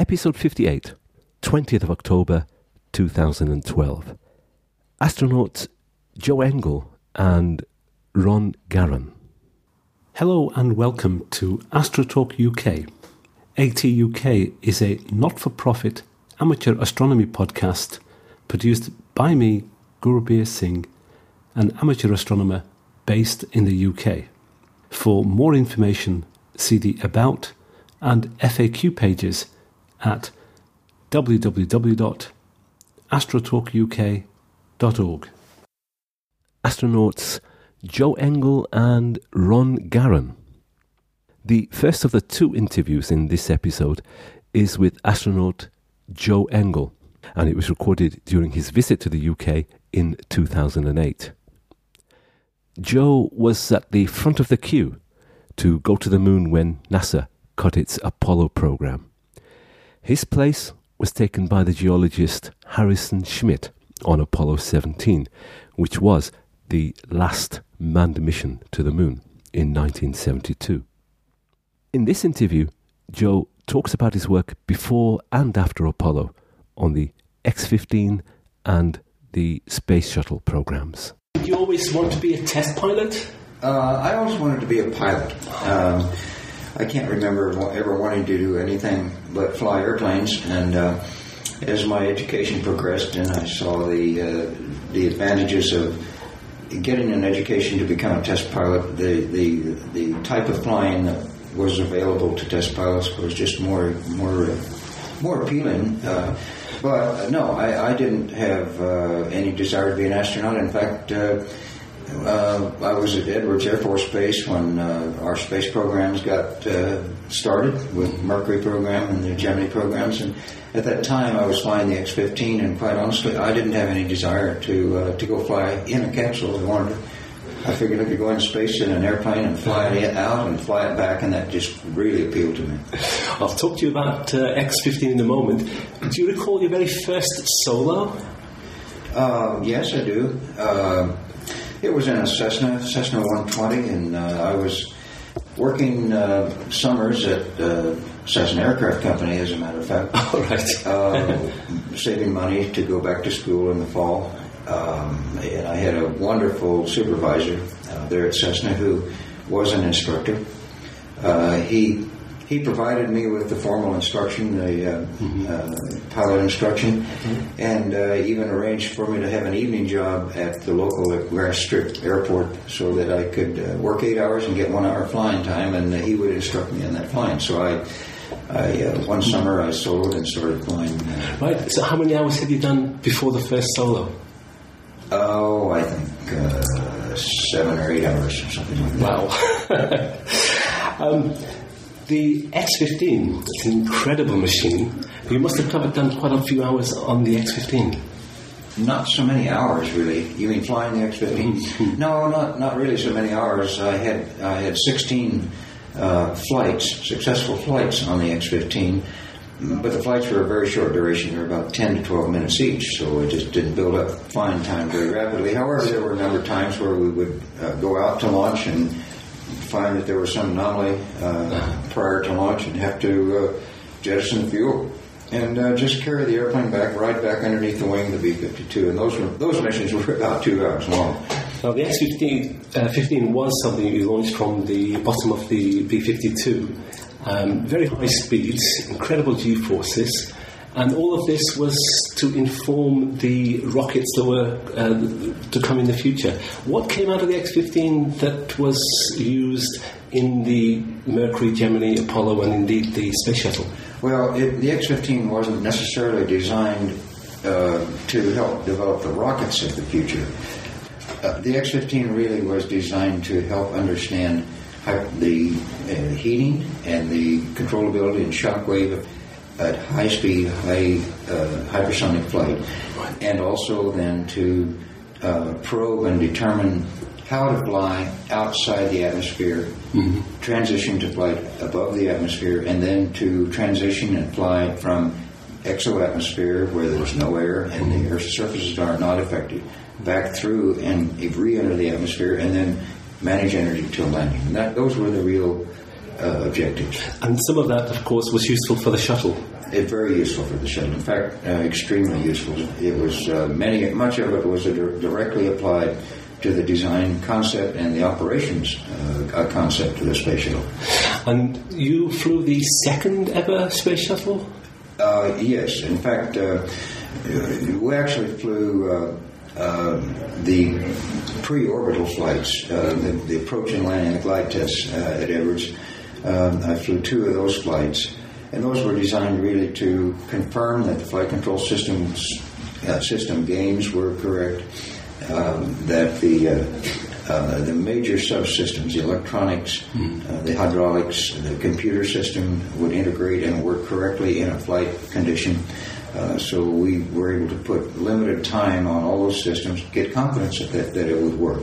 Episode 58, 20th of October 2012. Astronauts Joe Engle and Ron Garan. Hello and welcome to AstroTalk UK. ATUK is a not-for-profit amateur astronomy podcast produced by me, Gurubir Singh, an amateur astronomer based in the UK. For more information, see the About and FAQ pages at www.astrotalkuk.org. Astronauts Joe Engle and Ron Garan. The first of the two interviews in this episode is with astronaut Joe Engle, and it was recorded during his visit to the UK in 2008. Joe was at the front of the queue to go to the Moon when NASA cut its Apollo program. His place was taken by the geologist Harrison Schmitt on Apollo 17, which was the last manned mission to the Moon in 1972. In this interview, Joe talks about his work before and after Apollo on the X-15 and the Space Shuttle programs. Did you always want to be a test pilot? I always wanted to be a pilot. I can't remember ever wanting to do anything but fly airplanes, and as my education progressed and I saw the advantages of getting an education to become a test pilot, the type of flying that was available to test pilots was just more appealing. But no, I didn't have any desire to be an astronaut. In fact, I was at Edwards Air Force Base when our space programs got started with the Mercury program and the Gemini programs, and at that time I was flying the X-15, and quite honestly I didn't have any desire to go fly in a capsule. I figured I could go into space in an airplane and fly it out and fly it back, and that just really appealed to me. I'll talk to you about X-15 in a moment. Do you recall your very first solo? Yes, I do. It was in a Cessna 120, and I was working summers at Cessna Aircraft Company, as a matter of fact. All right. Saving money to go back to school in the fall. And I had a wonderful supervisor there at Cessna who was an instructor. He provided me with the formal instruction, the pilot instruction, and even arranged for me to have an evening job at the local Grass Strip Airport so that I could work 8 hours and get 1 hour flying time, and he would instruct me in that flying. So I one summer I soloed and started flying. Right, so how many hours had you done before the first solo? Oh, I think 7 or 8 hours or something like that. Wow. The X-15, it's an incredible machine. You must have done quite a few hours on the X-15. Not so many hours, really. You mean flying the X-15? No, not really so many hours. I had 16 flights, successful flights on the X-15, but the flights were a very short duration. They were about 10 to 12 minutes each, so it just didn't build up flying time very rapidly. However, there were a number of times where we would go out to launch and find that there was some anomaly prior to launch and have to jettison the fuel and just carry the airplane back, right back underneath the wing of the B-52. And those missions were about 2 hours long. Now, the X-15 was something you launched from the bottom of the B-52. Very high speeds, incredible G-forces, and all of this was to inform the rockets that were to come in the future. What came out of the X-15 that was used in the Mercury, Gemini, Apollo, and indeed the Space Shuttle? Well, the X-15 wasn't necessarily designed to help develop the rockets of the future. The X-15 really was designed to help understand the heating and the controllability and shockwave at high speed, hypersonic flight, and also then to probe and determine how to fly outside the atmosphere, transition to flight above the atmosphere, and then to transition and fly from exoatmosphere, where there's no air and the Earth's surfaces are not affected, back through and re-enter the atmosphere, and then manage energy till landing. And those were the real objectives. And some of that, of course, was useful for the shuttle. Very useful for the shuttle. In fact, extremely useful. It was much of it was directly applied to the design concept and the operations concept of the space shuttle. And you flew the second ever space shuttle? Yes. In fact, we actually flew the pre-orbital flights, the approach and landing, the glide tests at Edwards. I flew two of those flights, and those were designed really to confirm that the flight control system gains were correct, that the major subsystems, the electronics, the hydraulics, the computer system would integrate and work correctly in a flight condition. So we were able to put limited time on all those systems, get confidence that it would work.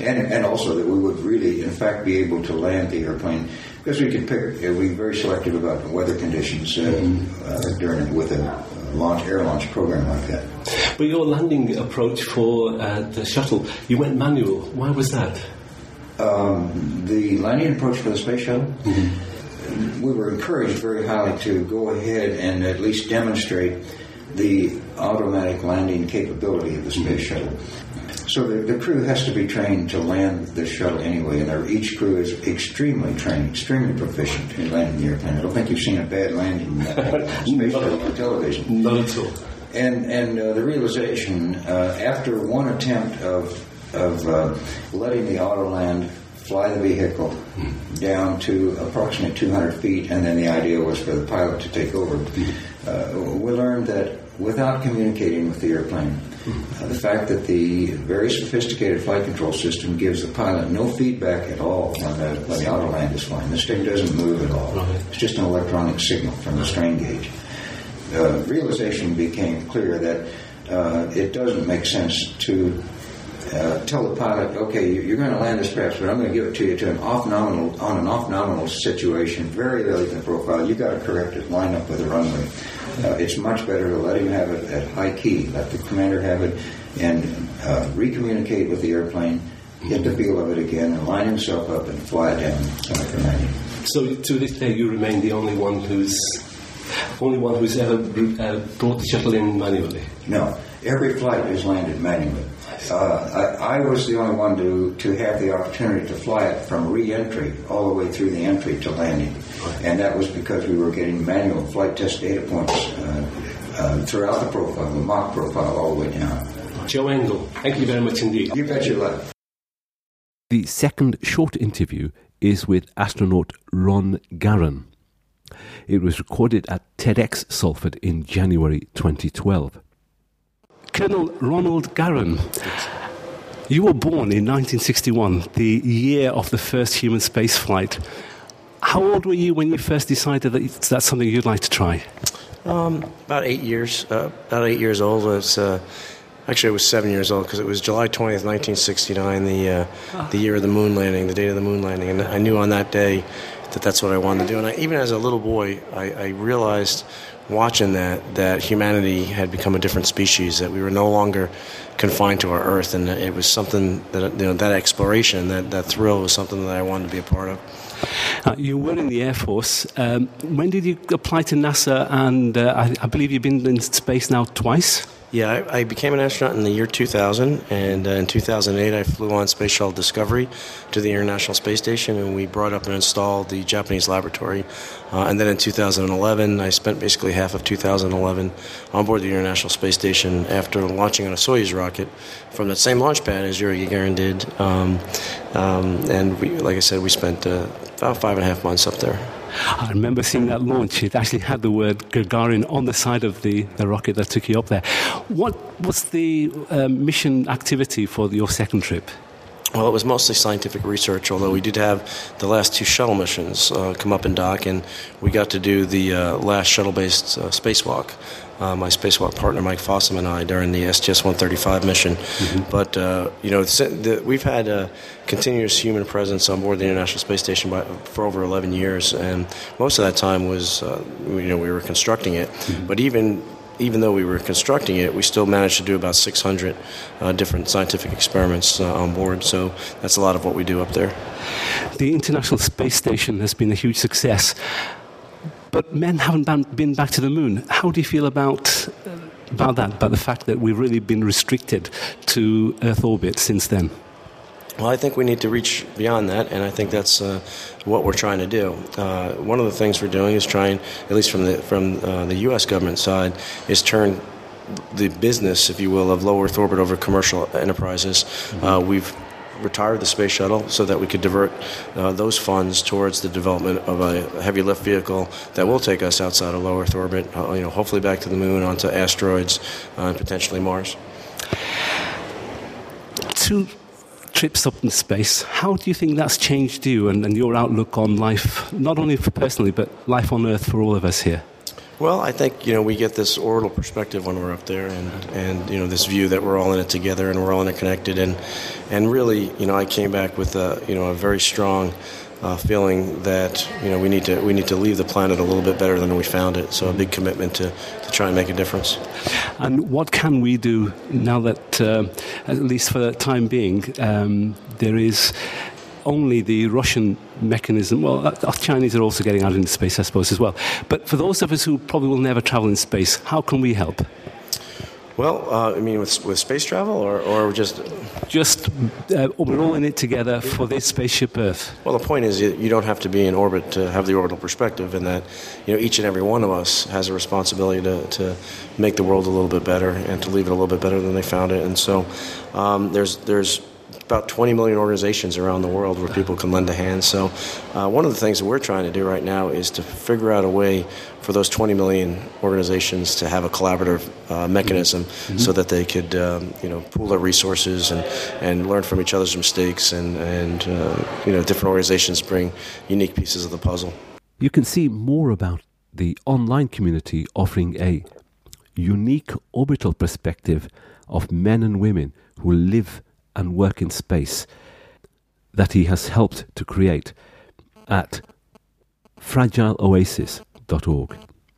And also that we would really, in fact, be able to land the airplane, because we could pick, we were very selective about weather conditions with a air launch program like that. But your landing approach for the shuttle, you went manual. Why was that? The landing approach for the space shuttle? Mm-hmm. We were encouraged very highly to go ahead and at least demonstrate the automatic landing capability of the space shuttle. So the crew has to be trained to land the shuttle anyway, and each crew is extremely trained, extremely proficient in landing the airplane. I don't think you've seen a bad landing space shuttle on television. Not at all. And the realization after one attempt of letting the auto land fly the vehicle down to approximately 200 feet, and then the idea was for the pilot to take over. We learned that without communicating with the airplane, the fact that the very sophisticated flight control system gives the pilot no feedback at all when the auto land is flying. The stick doesn't move at all. It's just an electronic signal from the strain gauge. The realization became clear that it doesn't make sense to tell the pilot, okay, you're going to land this perhaps, but I'm going to give it to you on an off-nominal situation, very early in the profile. You've got to correct it, line up with the runway. It's much better to let him have it at high key, let the commander have it, and recommunicate with the airplane, get the feel of it again, and line himself up and fly down on command. So to this day, you remain the only one who's ever brought the shuttle in manually? No. Every flight is landed manually. I was the only one to have the opportunity to fly it from re-entry all the way through the entry to landing. And that was because we were getting manual flight test data points throughout the profile, the mock profile, all the way down. Joe Engle, thank you very much indeed. You bet your life. The second short interview is with astronaut Ron Garan. It was recorded at TEDx Salford in January 2012. Colonel Ronald Garan, you were born in 1961, the year of the first human spaceflight. How old were you when you first decided that that's something you'd like to try? About 8 years old. Actually, I was 7 years old because it was July 20th, 1969, the year of the moon landing, the date of the moon landing. And I knew on that day that that's what I wanted to do. And even as a little boy, I realized watching that humanity had become a different species, that we were no longer confined to our Earth, and it was something that, you know, that exploration, that thrill was something that I wanted to be a part of. You were in the Air Force. When did you apply to NASA? And I believe you've been in space now twice. Yeah, I became an astronaut in the year 2000, and in 2008 I flew on Space Shuttle Discovery to the International Space Station, and we brought up and installed the Japanese laboratory. And then in 2011, I spent basically half of 2011 on board the International Space Station after launching on a Soyuz rocket from that same launch pad as Yuri Gagarin did. And we, like I said, we spent about 5.5 months up there. I remember seeing that launch. It actually had the word Gagarin on the side of the rocket that took you up there. What's the mission activity for your second trip? Well, it was mostly scientific research, although we did have the last two shuttle missions come up and dock, and we got to do the last shuttle-based spacewalk. My spacewalk partner, Mike Fossum, and I during the STS-135 mission. Mm-hmm. But, you know, we've had a continuous human presence on board the International Space Station for over 11 years, and most of that time was, we were constructing it. Mm-hmm. But even though we were constructing it, we still managed to do about 600 different scientific experiments on board, so that's a lot of what we do up there. The International Space Station has been a huge success. But men haven't been back to the moon. How do you feel about that, about the fact that we've really been restricted to Earth orbit since then? Well, I think we need to reach beyond that, and I think that's what we're trying to do. One of the things we're doing is trying, at least from the U.S. government side, is turn the business, if you will, of low Earth orbit over commercial enterprises. Mm-hmm. We've retired the space shuttle so that we could divert those funds towards the development of a heavy lift vehicle that will take us outside of low Earth orbit, hopefully back to the moon, onto asteroids, and potentially Mars. Two trips up in space, how do you think that's changed you and your outlook on life, not only personally, but life on Earth for all of us here? Well, I think, we get this orbital perspective when we're up there and this view that we're all in it together and we're all interconnected. And really, I came back with a very strong feeling that, we need to leave the planet a little bit better than we found it. So a big commitment to try and make a difference. And what can we do now that, at least for the time being, there is only the Russian mechanism. Well, Chinese are also getting out into space, I suppose, as well. But for those of us who probably will never travel in space, how can we help? Well, with space travel or just... Just we're all in it together for this spaceship Earth. Well, the point is you don't have to be in orbit to have the orbital perspective, and that each and every one of us has a responsibility to make the world a little bit better and to leave it a little bit better than they found it. And so there's about 20 million organizations around the world where people can lend a hand. So one of the things that we're trying to do right now is to figure out a way for those 20 million organizations to have a collaborative mechanism mm-hmm. so that they could pool their resources and learn from each other's mistakes and different organizations bring unique pieces of the puzzle. You can see more about the online community offering a unique orbital perspective of men and women who live and work in space that he has helped to create at fragileoasis.org.